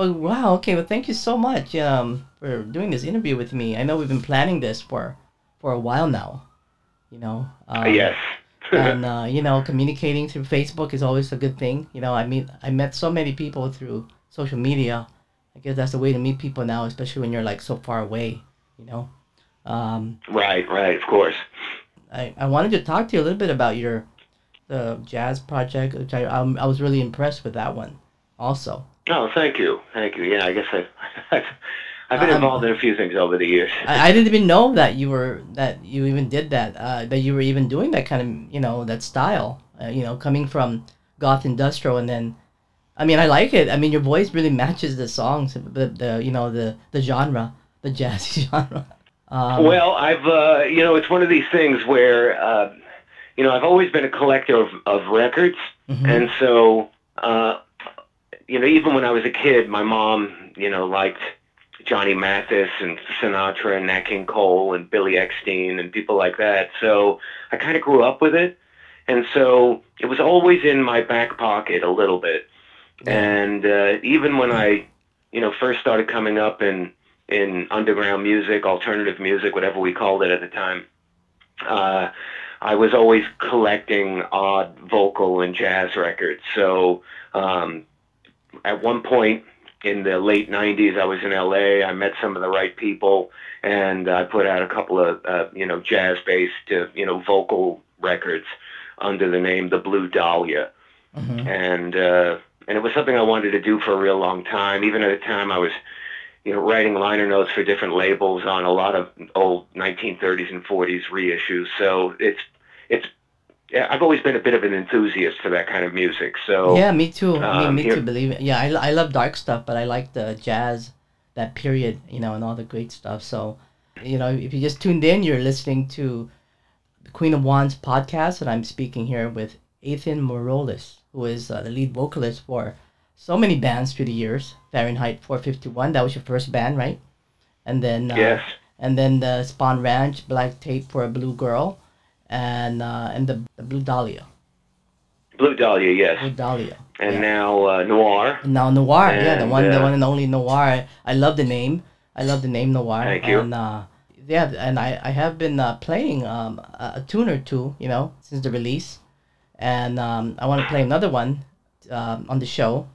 Well, wow, okay, well, thank you so much for doing this interview with me. I know we've been planning this for a while now, you know. Yes. And, you know, communicating through Facebook is always a good thing. You know, I met so many people through social media. I guess that's the way to meet people now, especially when you're, like, so far away, you know. Right, of course. I wanted to talk to you a little bit about the jazz project, which I was really impressed with that one also. Oh, thank you. Yeah, I guess I've been involved in a few things over the years. I didn't even know that you were even doing that kind of, you know, that style, you know, coming from goth industrial. And then, I mean, I like it. I mean, your voice really matches the songs, the genre, the jazz genre. Well, I've, you know, it's one of these things where, you know, I've always been a collector of records. Mm-hmm. And so, you know, even when I was a kid, my mom, you know, liked Johnny Mathis and Sinatra and Nat King Cole and Billy Eckstein and people like that. So I kind of grew up with it. And so it was always in my back pocket a little bit. And even when I, you know, first started coming up in underground music, alternative music, whatever we called it at the time, I was always collecting odd vocal and jazz records. So at one point in the late 90s, I was in L.A., I met some of the right people, and I put out a couple of, you know, jazz-based, you know, vocal records under the name The Blue Dahlia. Mm-hmm. And it was something I wanted to do for a real long time. Even at the time, I was, you know, writing liner notes for different labels on a lot of old 1930s and 40s reissues. So it's I've always been a bit of an enthusiast for that kind of music. So yeah, me too. Me too. Believe it. Yeah, I love dark stuff, but I like the jazz, that period, you know, and all the great stuff. So, you know, if you just tuned in, you're listening to the Queen of Wands podcast, and I'm speaking here with Ethan Morales, who is the lead vocalist for so many bands through the years. Fahrenheit 451, that was your first band, right? And then yes. And then the Spahn Ranch, Black Tape for a Blue Girl, and the Blue Dahlia. Blue Dahlia, yes. Blue Dahlia. And yeah. Now Noir, and, yeah, the one and only Noir. I love the name. I love the name Noir. Thank you. And yeah, and I have been playing a tune or two, you know, since the release, and I want to play another one on the show.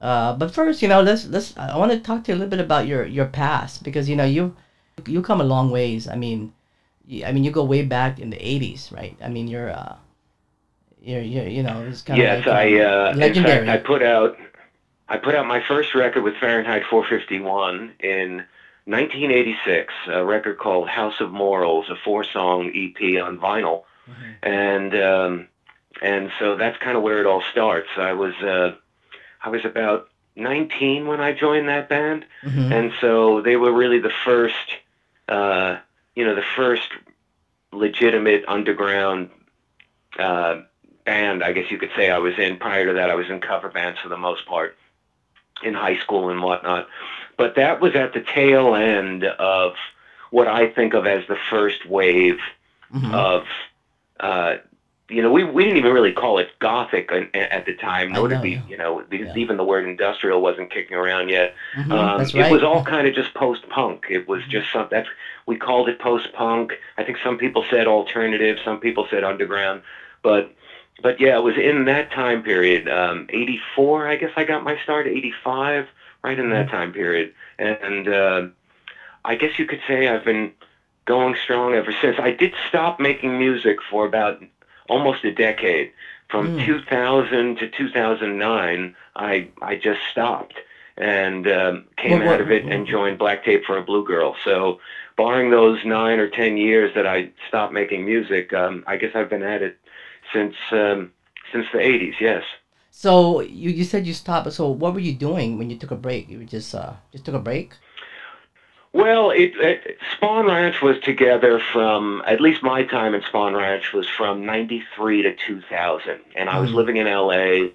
But first, you know, let's. I want to talk to you a little bit about your past, because you know you come a long ways. I mean, you go way back in the '80s, right? I mean, you're you know, it's kind of legendary. In fact, I put out my first record with Fahrenheit 451 in 1986, a record called House of Morals, a 4-song EP on vinyl, mm-hmm. And so that's kind of where it all starts. I was about 19 when I joined that band, mm-hmm. and so they were really the first, you know, the first legitimate underground band, I guess you could say, I was in. Prior to that, I was in cover bands for the most part, in high school and whatnot. But that was at the tail end of what I think of as the first wave mm-hmm. of... you know, we didn't even really call it gothic at the time, nor did we, you know, even the word industrial wasn't kicking around yet. Mm-hmm, that's right. It was all kind of just post-punk. It was just something that we called it post-punk. I think some people said alternative, some people said underground, but yeah, it was in that time period. 84, I guess I got my start, 85, right in that time period. And I guess you could say I've been going strong ever since. I did stop making music for about almost a decade. From 2000 to 2009, I just stopped and came out of it and joined Black Tape for a Blue Girl. So barring those 9 or 10 years that I stopped making music, I guess I've been at it since the 80s, yes. So you said you stopped. So what were you doing when you took a break? You just took a break? Well, Spahn Ranch was together from, at least my time in Spahn Ranch was from 93 to 2000. And I was living in L.A.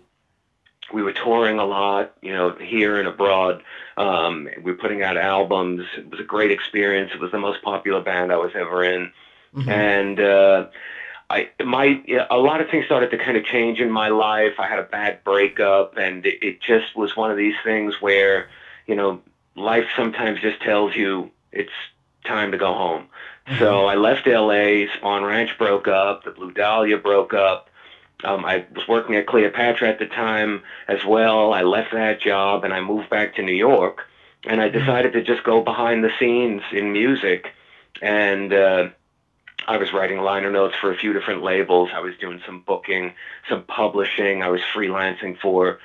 We were touring a lot, you know, here and abroad. We were putting out albums. It was a great experience. It was the most popular band I was ever in. Mm-hmm. And a lot of things started to kind of change in my life. I had a bad breakup, and it just was one of these things where, you know, life sometimes just tells you it's time to go home. Mm-hmm. So I left LA, Spahn Ranch broke up, The Blue Dahlia broke up. I was working at Cleopatra at the time as well. I left that job and I moved back to New York, and I decided to just go behind the scenes in music. And I was writing liner notes for a few different labels. I was doing some booking, some publishing. I was freelancing for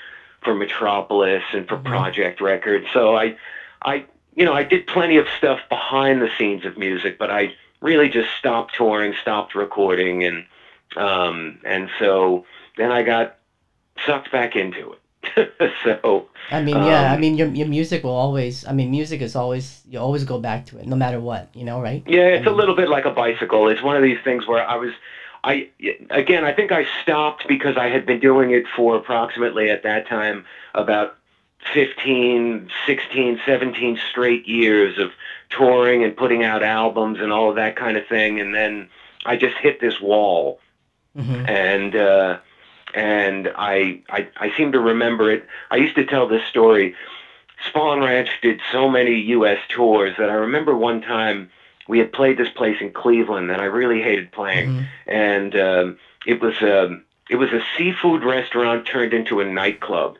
Metropolis and for Project Records. So I did plenty of stuff behind the scenes of music, but I really just stopped touring, stopped recording, and so then I got sucked back into it. So your music will always, music is always, you always go back to it no matter what, you know, right? Yeah, it's a little bit like a bicycle. It's one of these things where I think I stopped because I had been doing it for approximately at that time about 15, 16, 17 straight years of touring and putting out albums and all of that kind of thing. And then I just hit this wall. Mm-hmm. And I seem to remember it. I used to tell this story. Spahn Ranch did so many U.S. tours that I remember one time we had played this place in Cleveland that I really hated playing. Mm-hmm. And it was a seafood restaurant turned into a nightclub.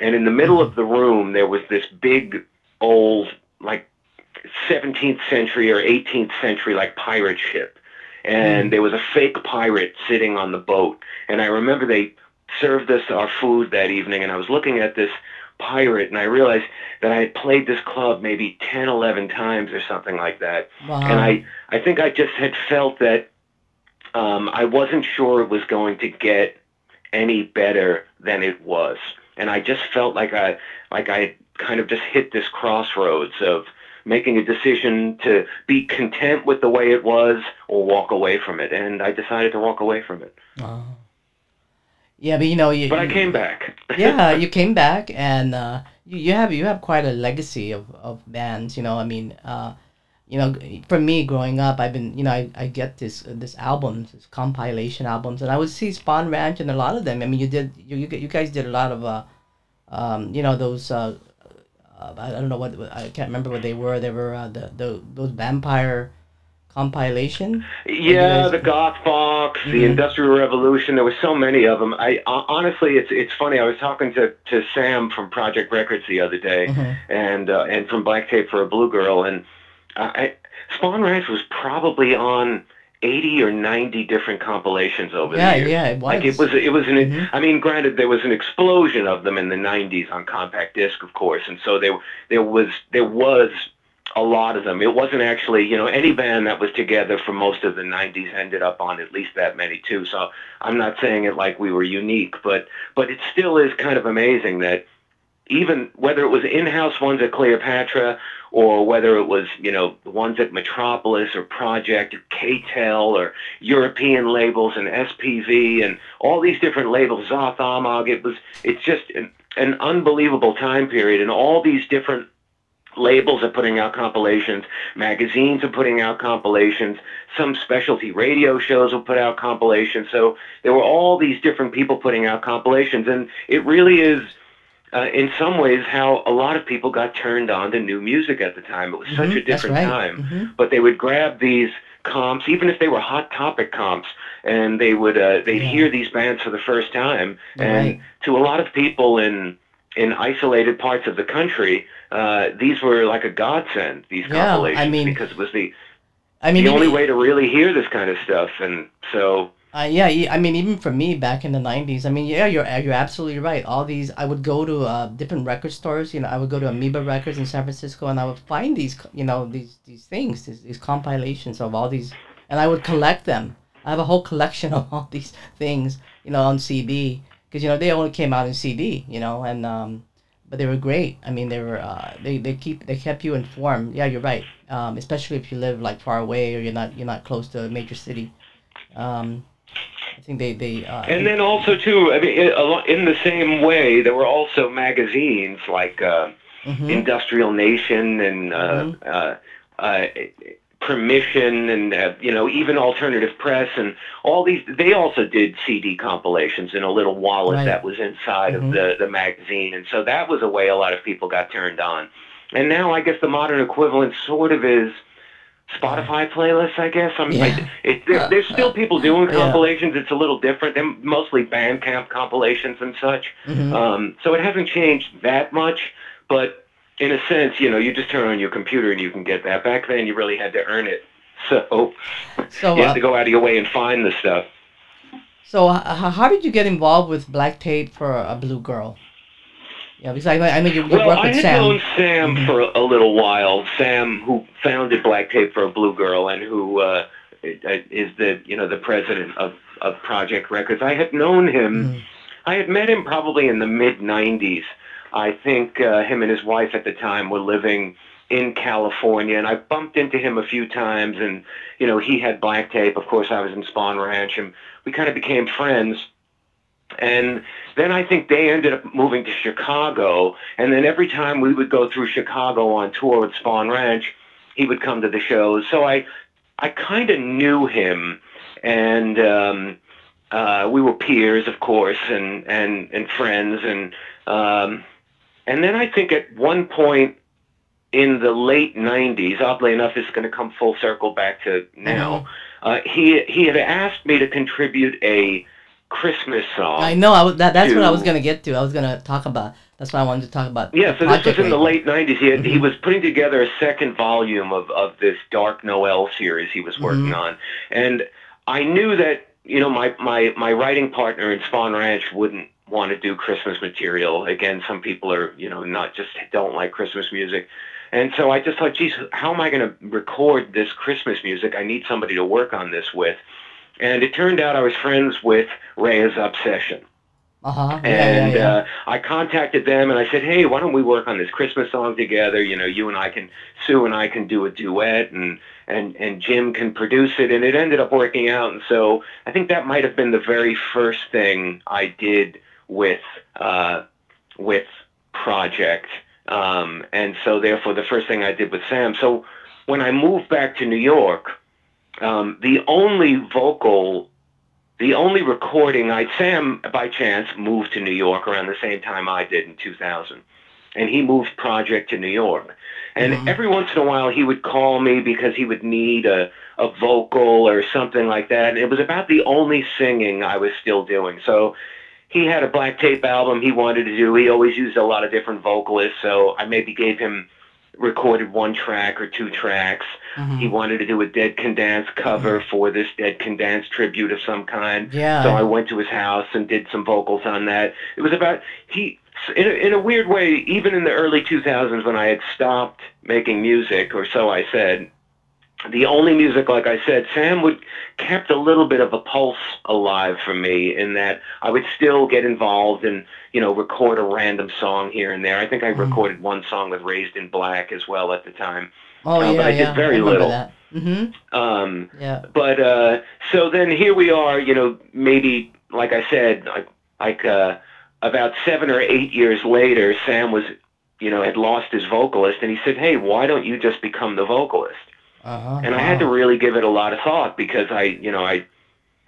And in the middle of the room, there was this big old, like, 17th century or 18th century, like, pirate ship. And there was a fake pirate sitting on the boat. And I remember they served us our food that evening, and I was looking at this pirate, and I realized that I had played this club maybe 10, 11 times or something like that. Wow. And I think I just had felt that I wasn't sure it was going to get any better than it was. And I just felt like I had kind of just hit this crossroads of making a decision to be content with the way it was or walk away from it. And I decided to walk away from it. Oh. Yeah, but I came back. Yeah, you came back, and you have quite a legacy of bands, you know. For me growing up, I've been, I get this albums, this compilation albums, and I would see Spahn Ranch and a lot of them. I mean, you guys did a lot of I can't remember what they were. They were those vampire compilation. Yeah, the Goth Box, the Industrial Revolution. There were so many of them. I honestly, it's funny. I was talking to Sam from Project Records the other day, and from Black Tape for a Blue Girl, and Spahn Ranch was probably on 80 or 90 different compilations over the years. Yeah, it was. Like it was an. Mm-hmm. I mean, granted, there was an explosion of them in the 90s on compact disc, of course, and so there was a lot of them. It wasn't actually, any band that was together for most of the 90s ended up on at least that many too. So I'm not saying it like we were unique, but it still is kind of amazing that even whether it was in-house ones at Cleopatra, or whether it was, the ones at Metropolis or Project or KTEL or European labels and SPV and all these different labels, Zoth Amag, it's just an unbelievable time period. And all these different labels are putting out compilations. Magazines are putting out compilations. Some specialty radio shows will put out compilations. So there were all these different people putting out compilations. And it really is... in some ways, how a lot of people got turned on to new music at the time. It was such a different time. Mm-hmm. But they would grab these comps, even if they were hot topic comps, and they would they'd hear these bands for the first time. And to a lot of people in isolated parts of the country, these were like a godsend. These compilations, because it was the only way to really hear this kind of stuff, and so. Even for me back in the 90s, you're absolutely right. All these, I would go to different record stores, I would go to Amoeba Records in San Francisco, and I would find these compilations of all these, and I would collect them. I have a whole collection of all these things, on CD, because, they only came out in CD, and, but they were great. I mean, they were, they kept you informed. Yeah, you're right. Especially if you live like far away or you're not close to a major city. I think and then also too, in the same way, there were also magazines like Industrial Nation and Permission and, even Alternative Press and all these. They also did CD compilations in a little wallet that was inside of the magazine. And so that was a way a lot of people got turned on. And now I guess the modern equivalent sort of is Spotify playlists, I guess. There's still people doing compilations. It's a little different. They're mostly Bandcamp compilations and such. So it hasn't changed that much, but in a sense, you just turn on your computer and you can get that. Back then, you really had to earn it. So you had to go out of your way and find the stuff. So how did you get involved with Black Tape for a Blue Girl? Yeah, because I mean, you work with Sam. Well, I had known Sam for a little while. Sam, who founded Black Tape for a Blue Girl and who is the president of Project Records. I had known him. I had met him probably in the mid-'90s. I think him and his wife at the time were living in California, and I bumped into him a few times, and, he had Black Tape. Of course, I was in Spahn Ranch, and we kind of became friends. And then I think they ended up moving to Chicago, and then every time we would go through Chicago on tour with Spahn Ranch, he would come to the shows. So I kind of knew him, and we were peers, of course, and friends, and then I think at one point in the late 90s, oddly enough, it's going to come full circle back to now, he had asked me to contribute a Christmas song. I know. That's what I was going to get to. I was going to talk about. That's what I wanted to talk about. Yeah, so this was in the late 90s. He was putting together a second volume of this Dark Noel series he was working on. And I knew that, my writing partner in Spahn Ranch wouldn't want to do Christmas material. Again, some people are, don't like Christmas music. And so I just thought, geez, how am I going to record this Christmas music? I need somebody to work on this with. And it turned out I was friends with Rhea's Obsession. I contacted them and I said, hey, why don't we work on this Christmas song together? Sue and I can do a duet and Jim can produce it. And it ended up working out. And so I think that might have been the very first thing I did with Project. And so therefore the first thing I did with Sam. So when I moved back to New York, the only recording Sam by chance moved to New York around the same time I did in 2000. And he moved Project to New York. And every once in a while he would call me because he would need a vocal or something like that. And it was about the only singing I was still doing. So he had a Black Tape album he wanted to do. He always used a lot of different vocalists, so I maybe gave him recorded one track or two tracks. He wanted to do a Dead Can Dance cover for this Dead Can Dance tribute of some kind. Yeah. So I went to his house and did some vocals on that. It was about in a weird way, even in the early 2000s when I had stopped making music, or so I said. The only music, like I said, Sam kept a little bit of a pulse alive for me in that I would still get involved and, record a random song here and there. I think I recorded one song with Raised in Black as well at the time. But I did very little. That. But so then here we are, maybe, like I said, about 7 or 8 years later, Sam was, had lost his vocalist, and he said, hey, why don't you just become the vocalist? And I had to really give it a lot of thought because I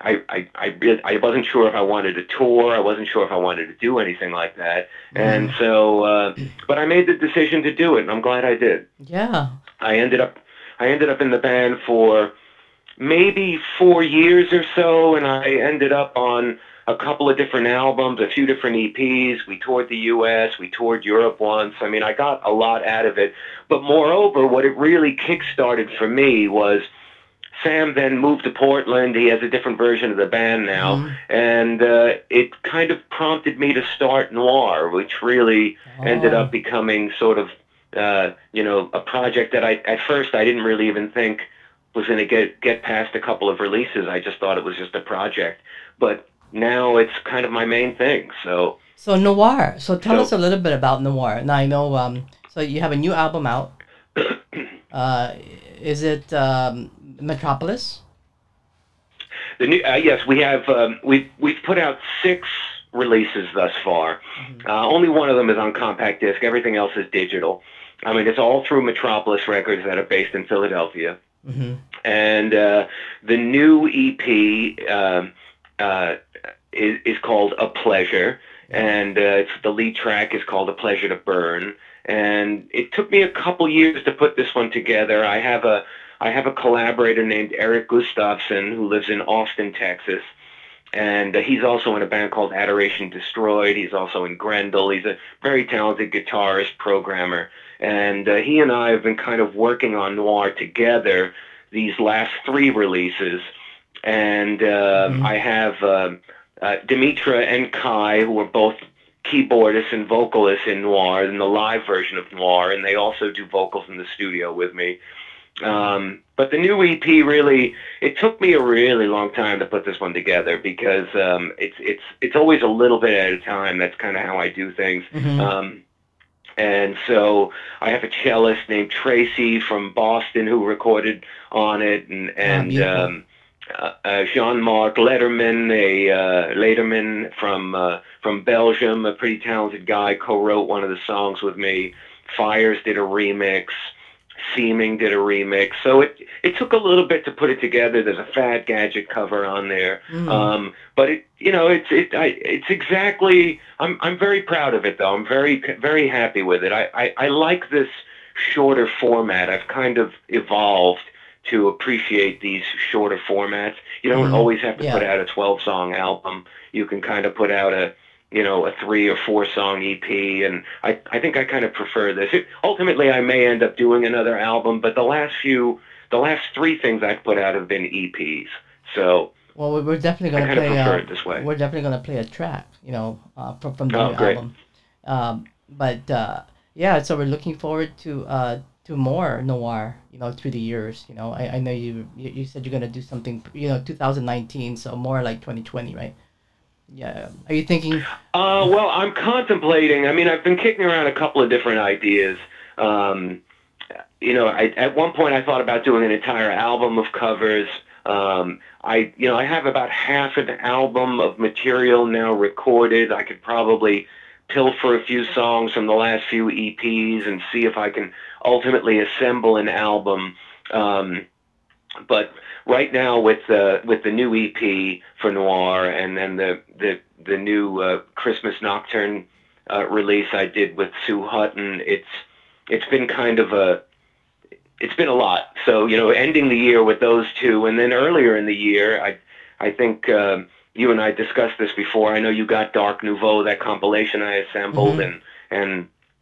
wasn't sure if I wanted to tour. I wasn't sure if I wanted to do anything like that. And so, but I made the decision to do it, and I'm glad I did. Yeah. I ended up in the band for maybe 4 years or so, and I ended up on a couple of different albums, a few different EPs. We toured the U.S., we toured Europe once. I mean, I got a lot out of it. But moreover, what it really kick-started for me was Sam then moved to Portland. He has a different version of the band now. And it kind of prompted me to start Noir, which really ended up becoming sort of, a project that at first I didn't really even think was going to get past a couple of releases. I just thought it was just a project. But now it's kind of my main thing. So Noir. So tell us a little bit about Noir. Now I know. So you have a new album out. Is it Metropolis? The new yes, we have. We've put out 6 releases thus far. Only one of them is on compact disc. Everything else is digital. I mean, it's all through Metropolis Records that are based in Philadelphia. Mm-hmm. And the new EP is called A Pleasure, and it's, the lead track is called A Pleasure to Burn. And it took me a couple years to put this one together. I have a collaborator named Eric Gustafson who lives in Austin, Texas, and he's also in a band called Adoration Destroyed. He's also in Grendel. He's a very talented guitarist, programmer, and he and I have been kind of working on Noir together these last three releases, and I have Demetra and Kai, who are both keyboardists and vocalists in Noir, in the live version of Noir, and they also do vocals in the studio with me. But the new EP really, it took me a really long time to put this one together because it's always a little bit at a time. That's kind of how I do things. Mm-hmm. And so I have a cellist named Tracy from Boston who recorded on it, and Jean-Marc Letterman, Lederman from Belgium, a pretty talented guy, co-wrote one of the songs with me. Fires did a remix. Seeming did a remix, so it took a little bit to put it together. There's a Fat Gadget cover on there, but it's exactly. I'm very proud of it, though. I'm very very happy with it. I like this shorter format. I've kind of evolved to appreciate these shorter formats. You don't always have to put out a 12-song album. You can kind of put out a 3 or 4 song EP, and I think I kind of prefer this. Ultimately, I may end up doing another album, but the last three things I've put out have been EPs. So well, we're definitely going to prefer it this way. We're definitely going to play a track, from the new album. So we're looking forward to more Noir, through the years. I know you said you're going to do something, 2019, so more like 2020, right? Yeah. Are you thinking? Well, I'm contemplating. I mean, I've been kicking around a couple of different ideas. At one point I thought about doing an entire album of covers. I have about half an album of material now recorded. I could probably pilfer a few songs from the last few EPs and see if I can ultimately assemble an album. But right now, with the new EP for Noir, and then the new Christmas Nocturne release I did with Sue Hutton, it's been a lot. So ending the year with those two, and then earlier in the year, I think you and I discussed this before. I know you got Dark Nouveau, that compilation I assembled, and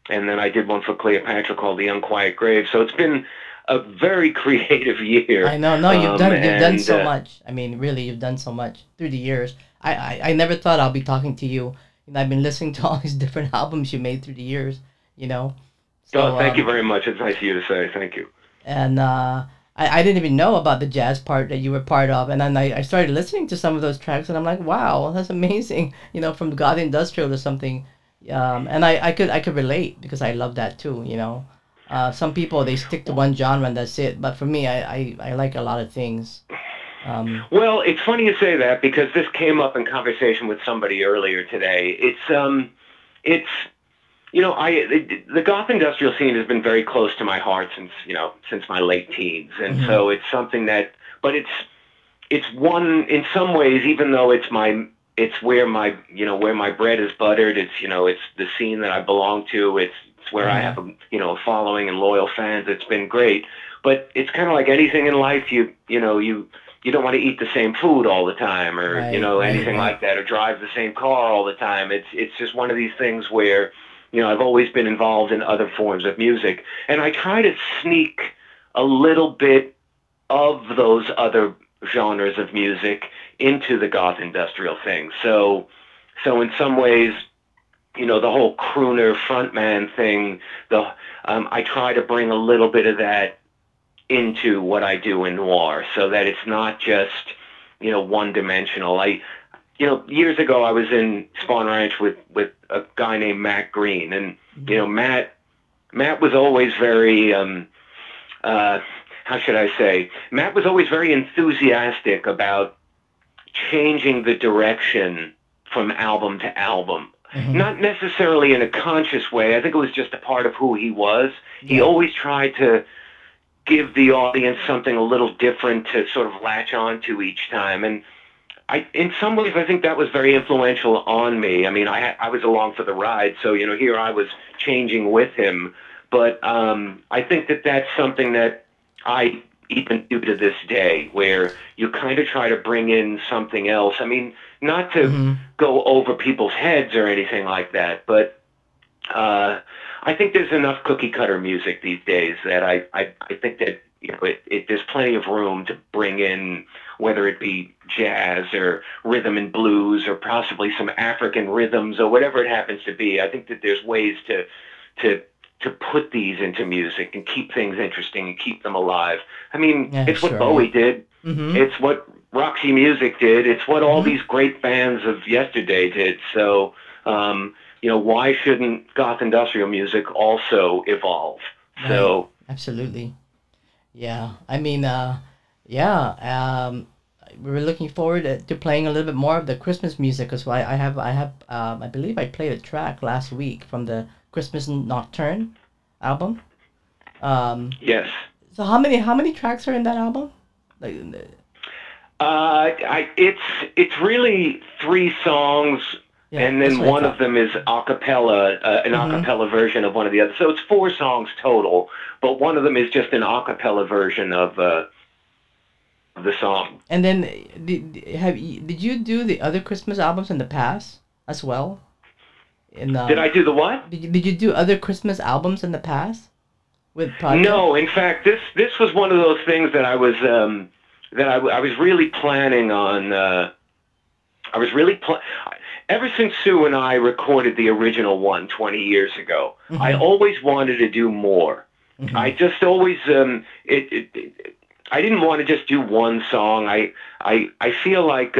then I did one for Cleopatra called The Unquiet Grave. So it's been a very creative year. I know. No, you've done so much. I mean, really, you've done so much through the years. I never thought I'll be talking to you. I've been listening to all these different albums you made through the years. So, thank you very much. It's nice of you to say. Thank you. And I didn't even know about the jazz part that you were part of, and then I started listening to some of those tracks, and I'm like, wow, that's amazing. From God Industrial to something, and I could relate because I love that too. Some people, they stick to one genre and that's it. But for me, I like a lot of things. Well, it's funny you say that because this came up in conversation with somebody earlier today. The goth industrial scene has been very close to my heart since my late teens. And so it's something that, but it's one, in some ways, even though it's where my bread is buttered. It's the scene that I belong to. It's where I have a following and loyal fans. It's been great, but it's kind of like anything in life. You don't want to eat the same food all the time, or anything like that, or drive the same car all the time. It's just one of these things where I've always been involved in other forms of music, and I try to sneak a little bit of those other genres of music into the goth industrial thing. So in some ways, the whole crooner frontman thing, I try to bring a little bit of that into what I do in Noir so that it's not just, one-dimensional. Years ago I was in Spahn Ranch with a guy named Matt Green, and, Matt was always very, how should I say? Matt was always very enthusiastic about changing the direction from album to album. Mm-hmm. Not necessarily in a conscious way. I think it was just a part of who he was. He always tried to give the audience something a little different to sort of latch on to each time. And I, in some ways, I think that was very influential on me. I mean, I was along for the ride, so, you know, here I was changing with him. But I think that that's something that I even do to this day, where you kind of try to bring in something else. I mean, not to go over people's heads or anything like that, but I think there's enough cookie-cutter music these days that I think that, you know, there's plenty of room to bring in, whether it be jazz or rhythm and blues or possibly some African rhythms or whatever it happens to be. I think that there's ways to put these into music and keep things interesting and keep them alive. I mean, it's what Bowie did. Mm-hmm. It's what Roxy Music did. It's what all these great bands of yesterday did. So, you know, why shouldn't goth industrial music also evolve? Right. So absolutely. Yeah. I mean, we're looking forward to playing a little bit more of the Christmas music, because I have I believe I played a track last week from the Christmas Nocturne album. Yes. So how many tracks are in that album? Like, it's really three songs, and then one of them is an a cappella version of one of the other. So it's four songs total, but one of them is just an a cappella version of the song. And then did you do the other Christmas albums in the past as well? Did I do the what? Did you do other Christmas albums in the past with Project? No, in fact, this was one of those things that I was I was really planning on. Ever since Sue and I recorded the original one 20 years ago, I always wanted to do more. Mm-hmm. I just always I didn't want to just do one song. I feel like.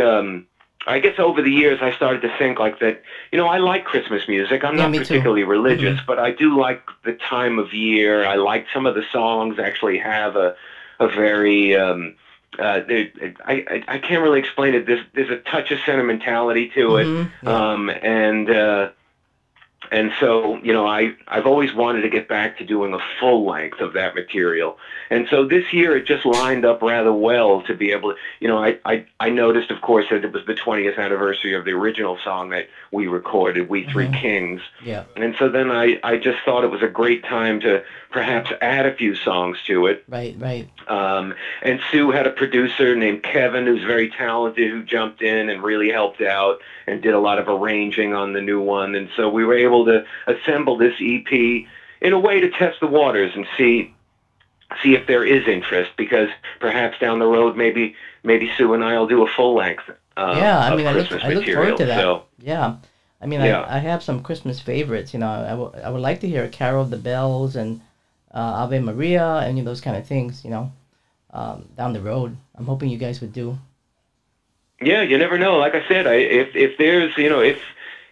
I guess over the years I started to think like that, you know, I like Christmas music. I'm not particularly religious, but I do like the time of year. I like some of the songs actually have a very, I can't really explain it. There's a touch of sentimentality to it. Mm-hmm. Yeah. And so, you know, I've always wanted to get back to doing a full length of that material. And so this year it just lined up rather well to be able to, you know, I noticed, of course, that it was the 20th anniversary of the original song that we recorded, Three Kings. Yeah. And so then I just thought it was a great time to perhaps add a few songs to it. Right. And Sue had a producer named Kevin who's very talented, who jumped in and really helped out and did a lot of arranging on the new one. And so we were able to assemble this EP in a way to test the waters and see if there is interest, because perhaps down the road maybe Sue and I will do a full length I look forward to that. So, I have some Christmas favorites, you know. I would like to hear Carol of the Bells and Ave Maria and, you know, those kind of things, you know, down the road. I'm hoping you guys would do. Yeah, you never know. Like I said, if there's, you know,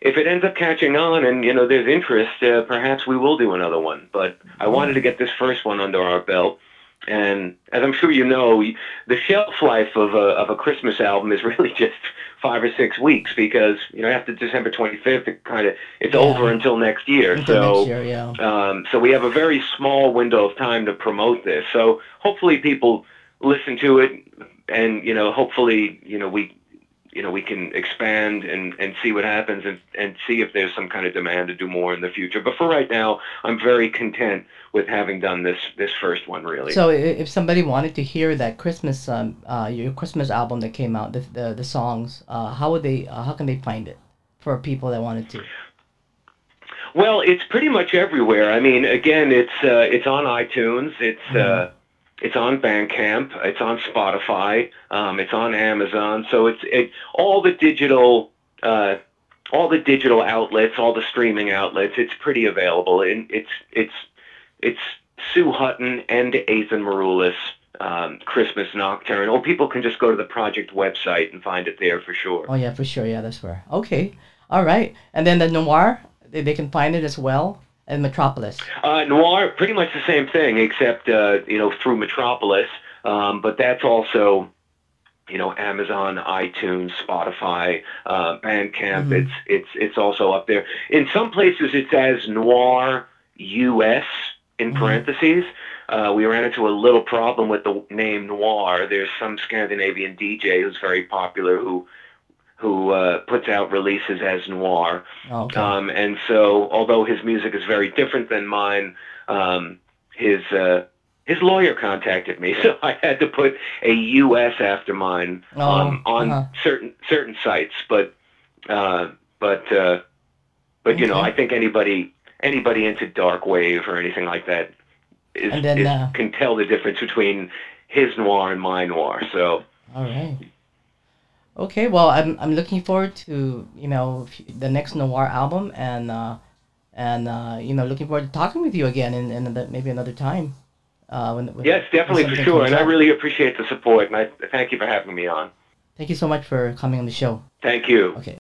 if it ends up catching on and, you know, there's interest, perhaps we will do another one. But I wanted to get this first one under our belt. And as I'm sure you know, the shelf life of a Christmas album is really just 5 or 6 weeks, because, you know, after December 25th, it's over until next year. So we have a very small window of time to promote this. So hopefully people listen to it, and, you know, hopefully, you know, we can expand and see what happens and see if there's some kind of demand to do more in the future. But for right now, I'm very content with having done this first one, really. So if somebody wanted to hear that Christmas, your Christmas album that came out, the songs, how can they find it for people that wanted to? Well, it's pretty much everywhere. I mean, again, it's on iTunes. It's on Bandcamp, it's on Spotify, it's on Amazon. So it's all the digital outlets, all the streaming outlets. It's pretty available, and it's Sue Hutton and Ethan Morales, Christmas Nocturne. Or people can just go to the Project website and find it there for sure. Oh yeah, for sure. Yeah, that's where. Okay, all right. And then the Noir, they can find it as well. And Metropolis. Noir, pretty much the same thing, except, you know, through Metropolis. But that's also, you know, Amazon, iTunes, Spotify, Bandcamp. Mm-hmm. It's also up there. In some places, it's as Noir US in parentheses. We ran into a little problem with the name Noir. There's some Scandinavian DJ who's very popular who puts out releases as Noir. Okay. And so, although his music is very different than mine, his lawyer contacted me, so I had to put a U.S. after mine on certain sites. But you know, I think anybody into dark wave or anything like that can tell the difference between his Noir and my Noir. So. All right. Okay, well, I'm looking forward to, you know, the next Noir album, and you know, looking forward to talking with you again in maybe another time. Yes, definitely, for sure, and I really appreciate the support, and I thank you for having me on. Thank you so much for coming on the show. Thank you. Okay.